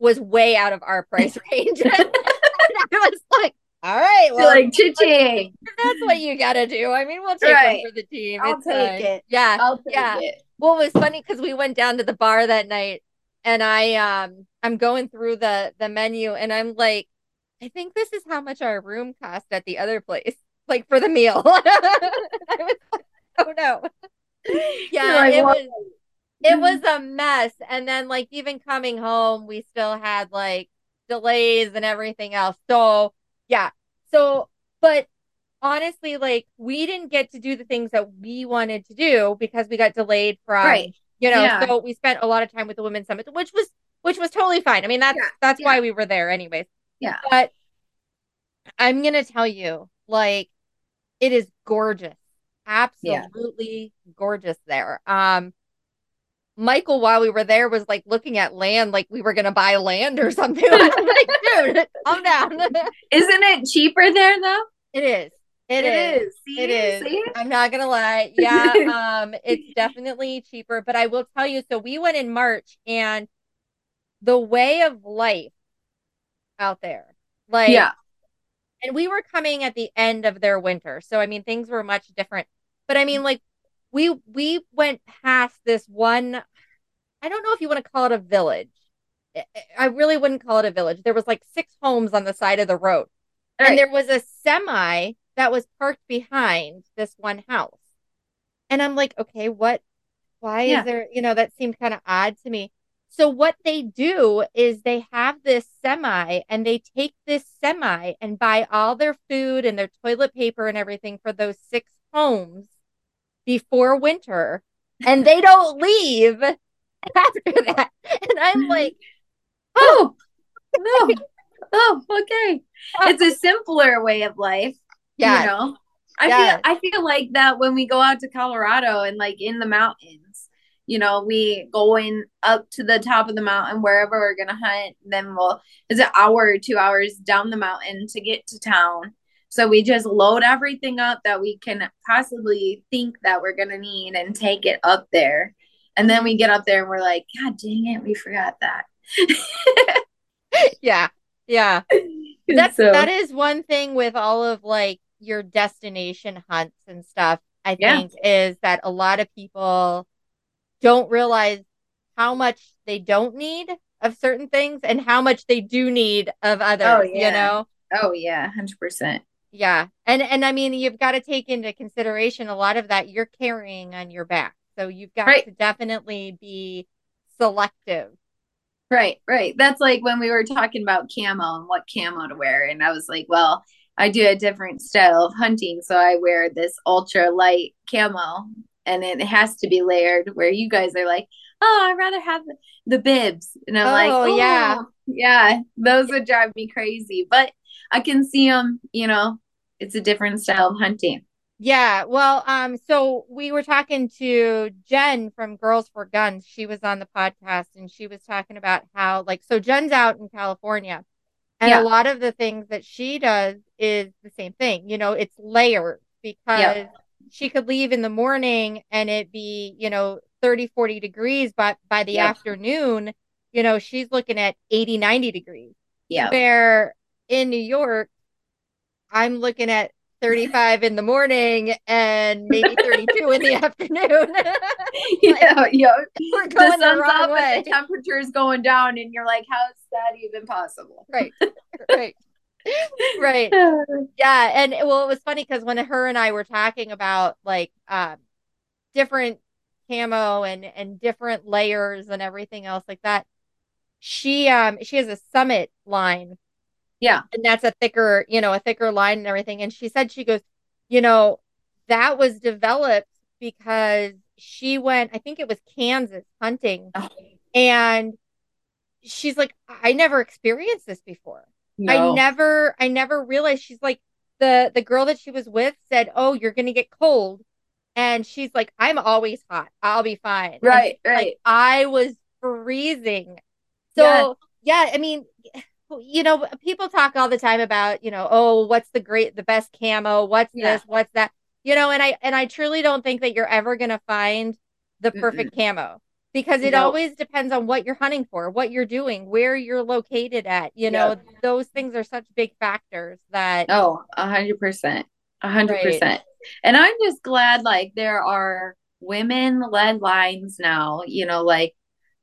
was way out of our price range. And I was like, all right, well, like, cha-ching. That's what you got to do. I mean, we'll take it for the team. I'll take it. Yeah. I'll take it. Well, it was funny because we went down to the bar that night, and I'm going through the menu, and I'm like, I think this is how much our room cost at the other place, like for the meal. I was like, oh no. Yeah, like, it was a mess. And then, like, even coming home, we still had like delays and everything else. So yeah. So, but honestly, like, we didn't get to do the things that we wanted to do because we got delayed from, you know, so we spent a lot of time with the Women's Summit, which was totally fine. I mean, that's why we were there anyways. Yeah. But I'm going to tell you, like, it is gorgeous. Absolutely gorgeous there. Michael, while we were there, was like looking at land, like we were going to buy land or something. I was like, dude, calm down. Isn't it cheaper there though? It is. It is. See? I'm not going to lie. Yeah. It's definitely cheaper, but I will tell you. So we went in March, and the way of life out there, like, and we were coming at the end of their winter. So, I mean, things were much different, but I mean, like, we went past this one, I don't know if you want to call it a village. I really wouldn't call it a village. There was like 6 homes on the side of the road. Right. And there was a semi that was parked behind this one house. And I'm like, okay, why is there, you know, that seemed kind of odd to me. So what they do is they have this semi, and they take this semi and buy all their food and their toilet paper and everything for those 6 homes before winter, and they don't leave after that. And I'm like, oh, no. Oh, okay. It's a simpler way of life. Yeah. You know, I feel like that when we go out to Colorado and like in the mountains, you know, we go in up to the top of the mountain, wherever we're going to hunt. Then it's an hour or 2 hours down the mountain to get to town. So we just load everything up that we can possibly think that we're going to need and take it up there. And then we get up there and we're like, God dang it, we forgot that. Yeah. Yeah. That is one thing with all of like your destination hunts and stuff, I think, is that a lot of people don't realize how much they don't need of certain things and how much they do need of others, you know? Oh yeah. 100%. Yeah. And I mean, you've got to take into consideration a lot of that you're carrying on your back. So you've got to definitely be selective. Right, right. That's like when we were talking about camo and what camo to wear. And I was like, well, I do a different style of hunting. So I wear this ultra light camo and it has to be layered, where you guys are like, oh, I'd rather have the bibs. And I'm like, oh, yeah. Yeah, those would drive me crazy. But I can see them, you know, it's a different style of hunting. Yeah. Well, so we were talking to Jen from Girls with Guns. She was on the podcast and she was talking about how, like, so Jen's out in California and a lot of the things that she does is the same thing. You know, it's layered because she could leave in the morning and it be, you know, 30, 40 degrees. But by the afternoon, you know, she's looking at 80, 90 degrees. Yeah. Where in New York, I'm looking at 35 in the morning and maybe 32 in the afternoon. We're going the wrong way. The temperature is going down and you're like, how is that even possible? Right. Yeah. And well, it was funny because when her and I were talking about like different camo and different layers and everything else like that, she has a Summit line. Yeah. And that's a thicker line and everything. And she said, she goes, you know, that was developed because she went, I think it was Kansas hunting. Oh. And she's like, I never experienced this before. No. I never realized. She's like, the girl that she was with said, oh, you're going to get cold. And she's like, I'm always hot. I'll be fine. Right. Right. Like, I was freezing. So yeah I mean, you know, people talk all the time about, you know, oh, what's the best camo? What's this? What's that? You know, and I truly don't think that you're ever going to find the perfect camo, because it always depends on what you're hunting for, what you're doing, where you're located at. You know, those things are such big factors that. Oh, 100%. 100%. And I'm just glad, like, there are women-led lines now, you know, like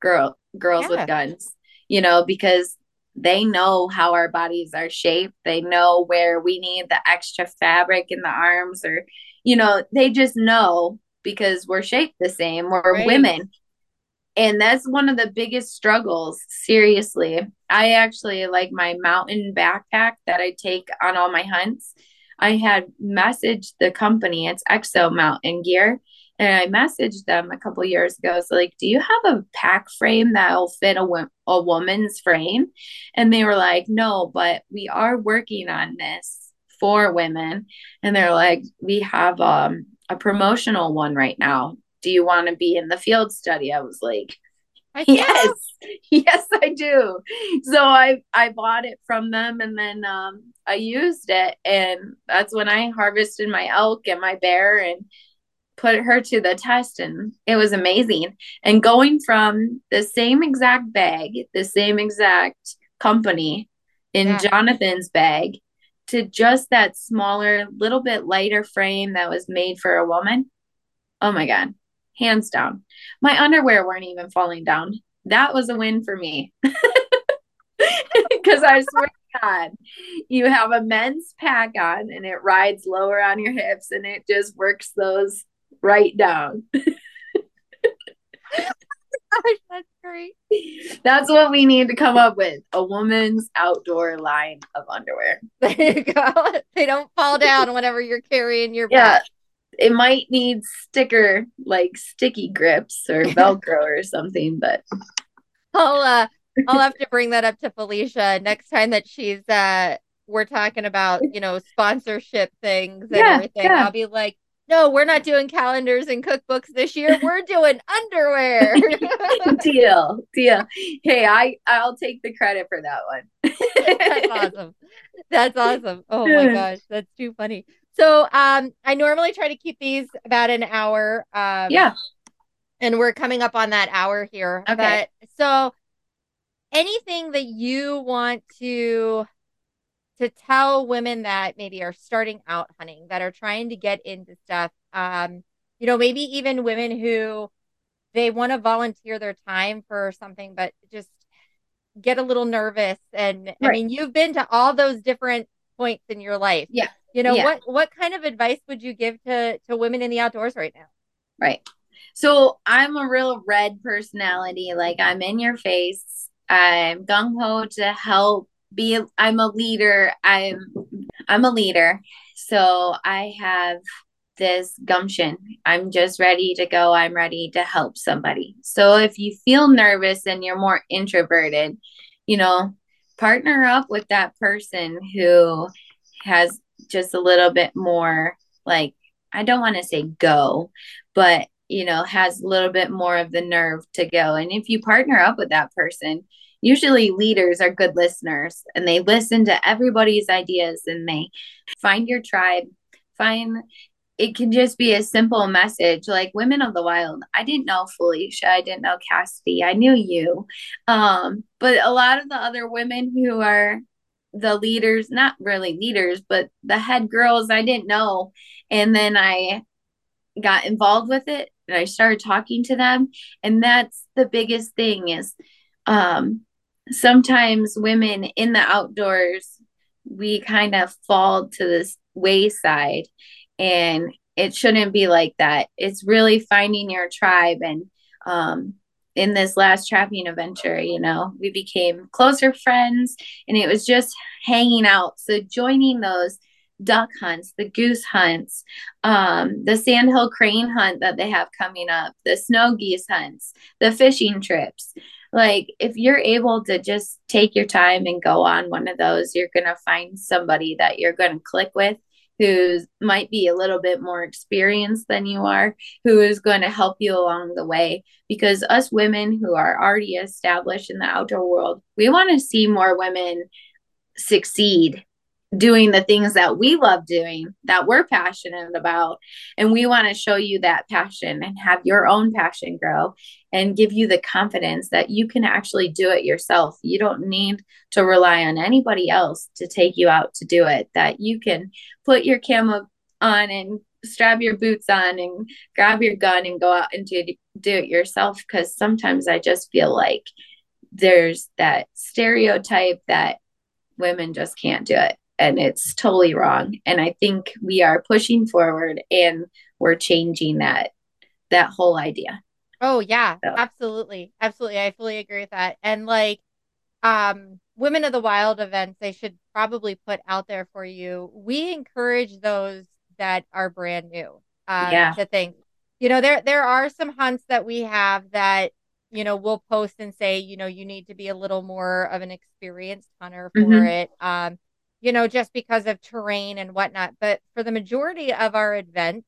girls with guns, you know, because they know how our bodies are shaped. They know where we need the extra fabric in the arms, or, you know, they just know because we're shaped the same. We're women. And that's one of the biggest struggles. Seriously. I actually, like, my mountain backpack that I take on all my hunts, I had messaged the company. It's Exo Mountain Gear. And I messaged them a couple years ago. So, like, do you have a pack frame that'll fit a woman's frame? And they were like, no, but we are working on this for women. And they're like, we have a promotional one right now. Do you want to be in the field study? I was like, yes, I do. So I bought it from them, and then I used it. And that's when I harvested my elk and my bear and put her to the test, and it was amazing. And going from the same exact bag, the same exact company in Jonathan's bag, to just that smaller, little bit lighter frame that was made for a woman. Oh my God. Hands down. My underwear weren't even falling down. That was a win for me. Because I swear to God, you have a men's pack on and it rides lower on your hips and it just works those right down. Gosh, that's great. That's what we need to come up with: a woman's outdoor line of underwear. There you go. They don't fall down whenever you're carrying your bag. it might need sticker, like sticky grips or Velcro or something, but I'll have to bring that up to Felicia next time that she's we're talking about, you know, sponsorship things and everything. Yeah. I'll be like, no, we're not doing calendars and cookbooks this year. We're doing underwear. Deal. Hey, I'll take the credit for that one. That's awesome. Oh my gosh. That's too funny. So I normally try to keep these about an hour. And we're coming up on that hour here. Okay. But, so anything that you want to tell women that maybe are starting out hunting, that are trying to get into stuff, you know, maybe even women who they want to volunteer their time for something, but just get a little nervous. And right. I mean, you've been to all those different points in your life. Yeah. You know, what kind of advice would you give to women in the outdoors right now? Right. So I'm a real red personality. Like, I'm in your face. I'm gung-ho to help. I'm a leader. I'm a leader. So I have this gumption. I'm just ready to go. I'm ready to help somebody. So if you feel nervous and you're more introverted, you know, partner up with that person who has just a little bit more, like, I don't want to say go, but, you know, has a little bit more of the nerve to go. And if you partner up with that person, usually leaders are good listeners, and they listen to everybody's ideas, and they find your tribe. It can just be a simple message like Women of the Wild. I didn't know Felicia. I didn't know Cassidy. I knew you. But a lot of the other women who are the leaders, not really leaders, but the head girls, I didn't know. And then I got involved with it and I started talking to them. And that's the biggest thing is, sometimes women in the outdoors, we kind of fall to this wayside, and it shouldn't be like that. It's really finding your tribe. And in this last trapping adventure, you know, we became closer friends, and it was just hanging out. So joining those duck hunts, the goose hunts, the sandhill crane hunt that they have coming up, the snow geese hunts, the fishing trips. Like, if you're able to just take your time and go on one of those, you're going to find somebody that you're going to click with, who might be a little bit more experienced than you are, who is going to help you along the way. Because us women who are already established in the outdoor world, we want to see more women succeed doing the things that we love doing, that we're passionate about. And we want to show you that passion and have your own passion grow and give you the confidence that you can actually do it yourself. You don't need to rely on anybody else to take you out to do it, that you can put your camo on and strap your boots on and grab your gun and go out and do it yourself. Because sometimes I just feel like there's that stereotype that women just can't do it. And it's totally wrong. And I think we are pushing forward and we're changing that whole idea. Oh yeah, so. Absolutely. I fully agree with that. And like, Women of the Wild events, they should probably put out there for you. We encourage those that are brand new to think, you know, there are some hunts that we have that, you know, we'll post and say, you know, you need to be a little more of an experienced hunter for it. You know, just because of terrain and whatnot. But for the majority of our events,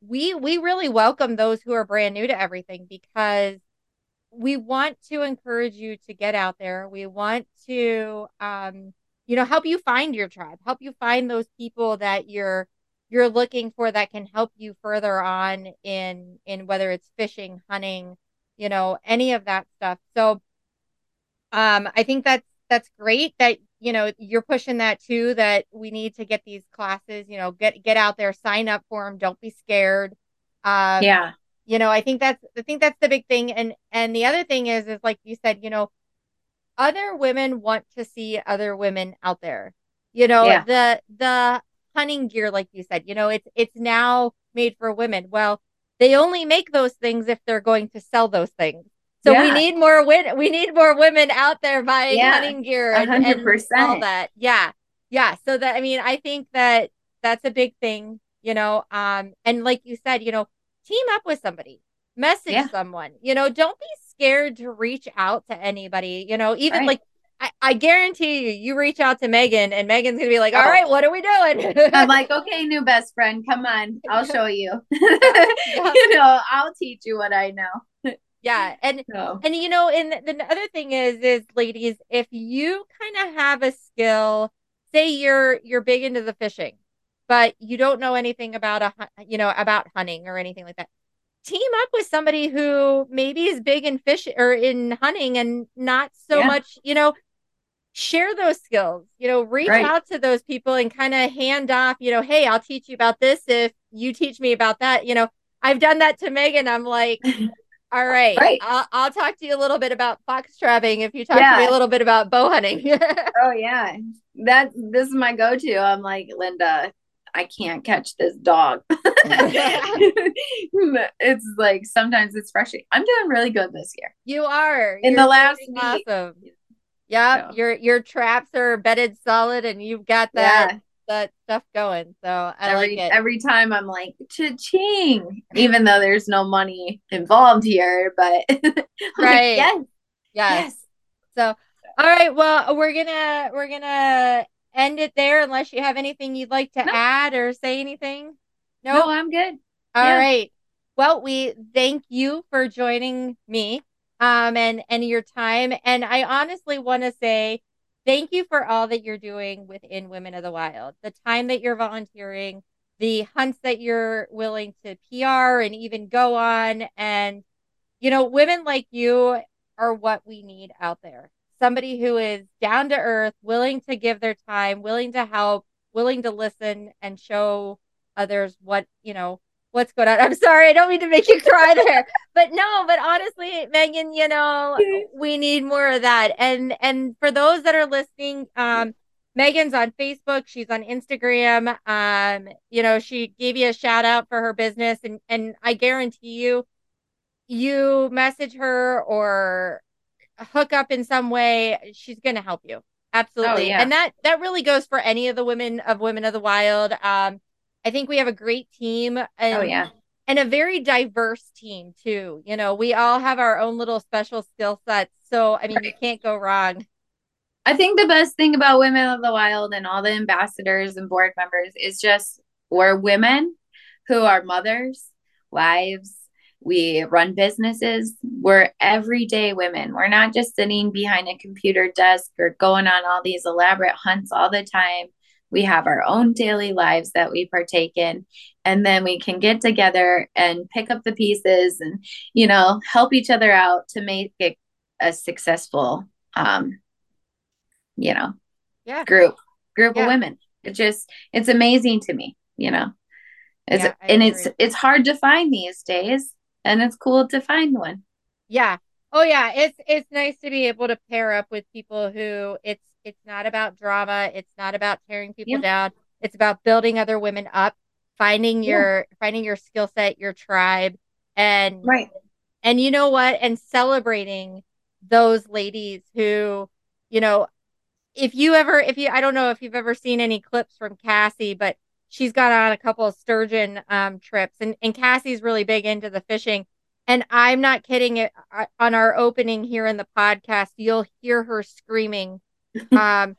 we really welcome those who are brand new to everything, because we want to encourage you to get out there. We want to, you know, help you find your tribe, help you find those people that you're looking for that can help you further on in whether it's fishing, hunting, you know, any of that stuff. So I think that's great that, you know, you're pushing that too, that we need to get these classes, you know, get out there, sign up for them. Don't be scared. You know, I think that's the big thing. And the other thing is like you said, you know, other women want to see other women out there, you know, the hunting gear, like you said, you know, it's now made for women. Well, they only make those things if they're going to sell those things. So we need more women out there buying hunting gear and all that. Yeah. So that, I mean, I think that's a big thing, you know, and like you said, you know, team up with somebody, message someone, you know, don't be scared to reach out to anybody, you know, even like, I guarantee you, you reach out to Megan and Megan's going to be like, all right, what are we doing? I'm like, okay, new best friend, come on, I'll show you, you know, I'll teach you what I know. Yeah. And, you know, and the other thing is ladies, if you kind of have a skill, say you're big into the fishing, but you don't know anything about, you know, about hunting or anything like that. Team up with somebody who maybe is big in fish or in hunting and not so much, you know, share those skills, you know, reach out to those people and kind of hand off, you know, hey, I'll teach you about this. If you teach me about that, you know, I've done that to Megan. I'm like, all right, I'll talk to you a little bit about fox trapping. If you talk to me a little bit about bow hunting. Oh yeah. This is my go-to. I'm like, Linda, I can't catch this dog. It's like, sometimes it's frustrating. I'm doing really good this year. You are. You're the last week. Awesome. Yep. So. Your traps are bedded solid and you've got that stuff going. So I like it. Every time I'm like, cha-ching, even though there's no money involved here, but Yes. So, all right. Well, we're going to end it there unless you have anything you'd like to add or say anything. No, I'm good. All right. Well, we thank you for joining me and your time. And I honestly want to say thank you for all that you're doing within Women of the Wild, the time that you're volunteering, the hunts that you're willing to PR and even go on. And, you know, women like you are what we need out there. Somebody who is down to earth, willing to give their time, willing to help, willing to listen and show others what, you know, what's going on. I'm sorry. I don't mean to make you cry there, but honestly, Megan, you know, we need more of that. And for those that are listening, Megan's on Facebook, she's on Instagram. You know, she gave you a shout out for her business and I guarantee you message her or hook up in some way, she's going to help you. Absolutely. Oh, yeah. And that really goes for any of the women of the wild. I think we have a great team and a very diverse team too. You know, we all have our own little special skill sets. So, I mean, you can't go wrong. I think the best thing about Women of the Wild and all the ambassadors and board members is just we're women who are mothers, wives, we run businesses. We're everyday women. We're not just sitting behind a computer desk or going on all these elaborate hunts all the time. We have our own daily lives that we partake in. And then we can get together and pick up the pieces and, you know, help each other out to make it a successful, you know, group of women. It's amazing to me, you know, it's hard to find these days. And it's cool to find one. Yeah. Oh, yeah. It's nice to be able to pair up with people who it's not about drama. It's not about tearing people down. It's about building other women up, finding your skill set, your tribe. And you know what? And celebrating those ladies who, you know, I don't know if you've ever seen any clips from Cassie, but she's gone on a couple of sturgeon trips and Cassie's really big into the fishing. And I'm not kidding. On our opening here in the podcast, you'll hear her screaming. And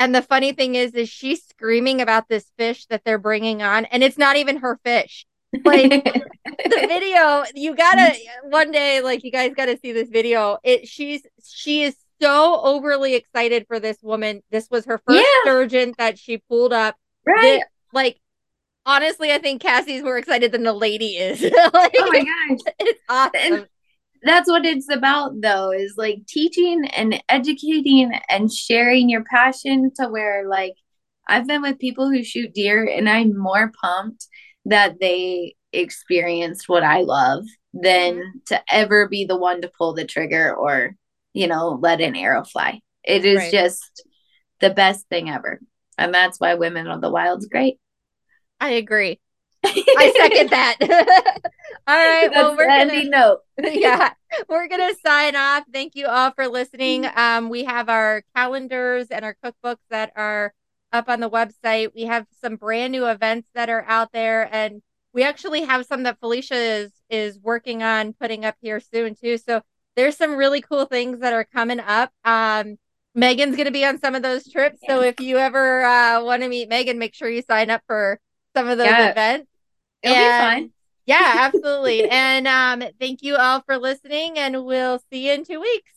the funny thing is she's screaming about this fish that they're bringing on and it's not even her fish. Like the video, you guys gotta see this video. She is so overly excited for this woman. This was her first sturgeon that she pulled up. Right. Honestly, I think Cassie's more excited than the lady is. Oh my gosh. It's awesome. And that's what it's about, though, is like teaching and educating and sharing your passion to where, like, I've been with people who shoot deer and I'm more pumped that they experienced what I love than to ever be the one to pull the trigger or, you know, let an arrow fly. It is just the best thing ever. And that's why Women of the Wild's great. I agree. I second that. All right. Well, we're going to sign off. Thank you all for listening. We have our calendars and our cookbooks that are up on the website. We have some brand new events that are out there, and we actually have some that Felicia is working on putting up here soon too. So there's some really cool things that are coming up. Megan's going to be on some of those trips. Yeah. So if you ever want to meet Megan, make sure you sign up for some of those events. It'll be fun. Yeah, absolutely. And thank you all for listening, and we'll see you in 2 weeks.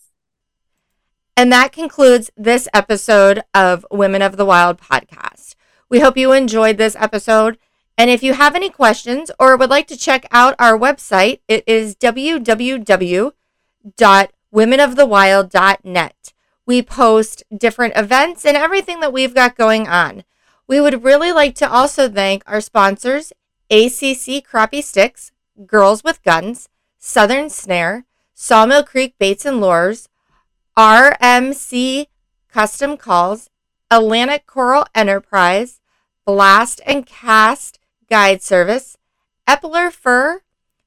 And that concludes this episode of Women of the Wild podcast. We hope you enjoyed this episode. And if you have any questions or would like to check out our website, it is www.womenofthewild.net. We post different events and everything that we've got going on. We would really like to also thank our sponsors, ACC Crappie Sticks, Girls with Guns, Southern Snare, Sawmill Creek Baits and Lures, RMC Custom Calls, Atlantic Coral Enterprise, Blast and Cast Guide Service, Eppler Fur,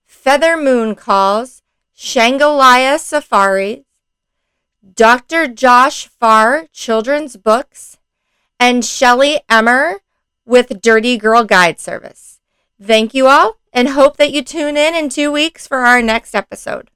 Feather Moon Calls, Shangalaya Safaris, Dr. Josh Farr Children's Books, and Shelly Emmer with Dirty Girl Guide Service. Thank you all, and hope that you tune in 2 weeks for our next episode.